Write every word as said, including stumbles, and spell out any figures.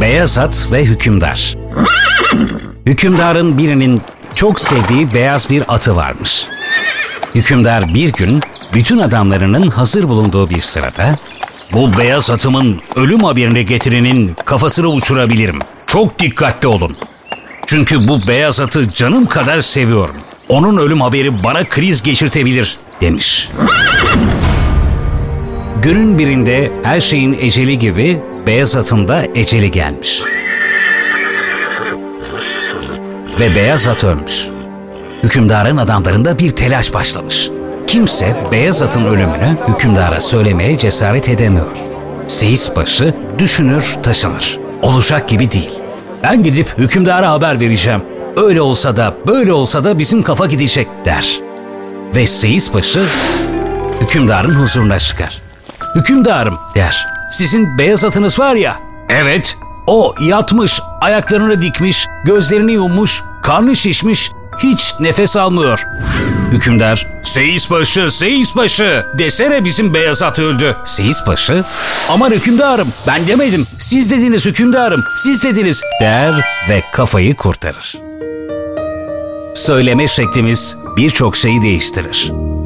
Beyaz At ve Hükümdar. Hükümdarın birinin çok sevdiği beyaz bir atı varmış. Hükümdar bir gün bütün adamlarının hazır bulunduğu bir sırada "Bu beyaz atımın ölüm haberini getirenin kafasını uçurabilirim. Çok dikkatli olun. Çünkü bu beyaz atı canım kadar seviyorum. Onun ölüm haberi bana kriz geçirtebilir." demiş. Günün birinde her şeyin eceli gibi beyaz atın da eceli gelmiş. Ve beyaz at ölmüş. Hükümdarın adamlarında bir telaş başlamış. Kimse beyaz atın ölümünü hükümdara söylemeye cesaret edemiyor. Seyisbaşı düşünür taşınır. Olacak gibi değil. "Ben gidip hükümdara haber vereceğim. Öyle olsa da böyle olsa da bizim kafa gidecek" der. Ve seyisbaşı hükümdarın huzuruna çıkar. "Hükümdarım" der. "Sizin beyaz atınız var ya." "Evet." "O yatmış, ayaklarını dikmiş, gözlerini yummuş, karnı şişmiş, hiç nefes almıyor." Hükümdar, "Seyisbaşı, Seyisbaşı, desene bizim beyaz at öldü." Seyisbaşı, "Aman hükümdarım, ben demedim, siz dediniz hükümdarım, siz dediniz" der ve kafayı kurtarır. Söyleme şeklimiz birçok şeyi değiştirir.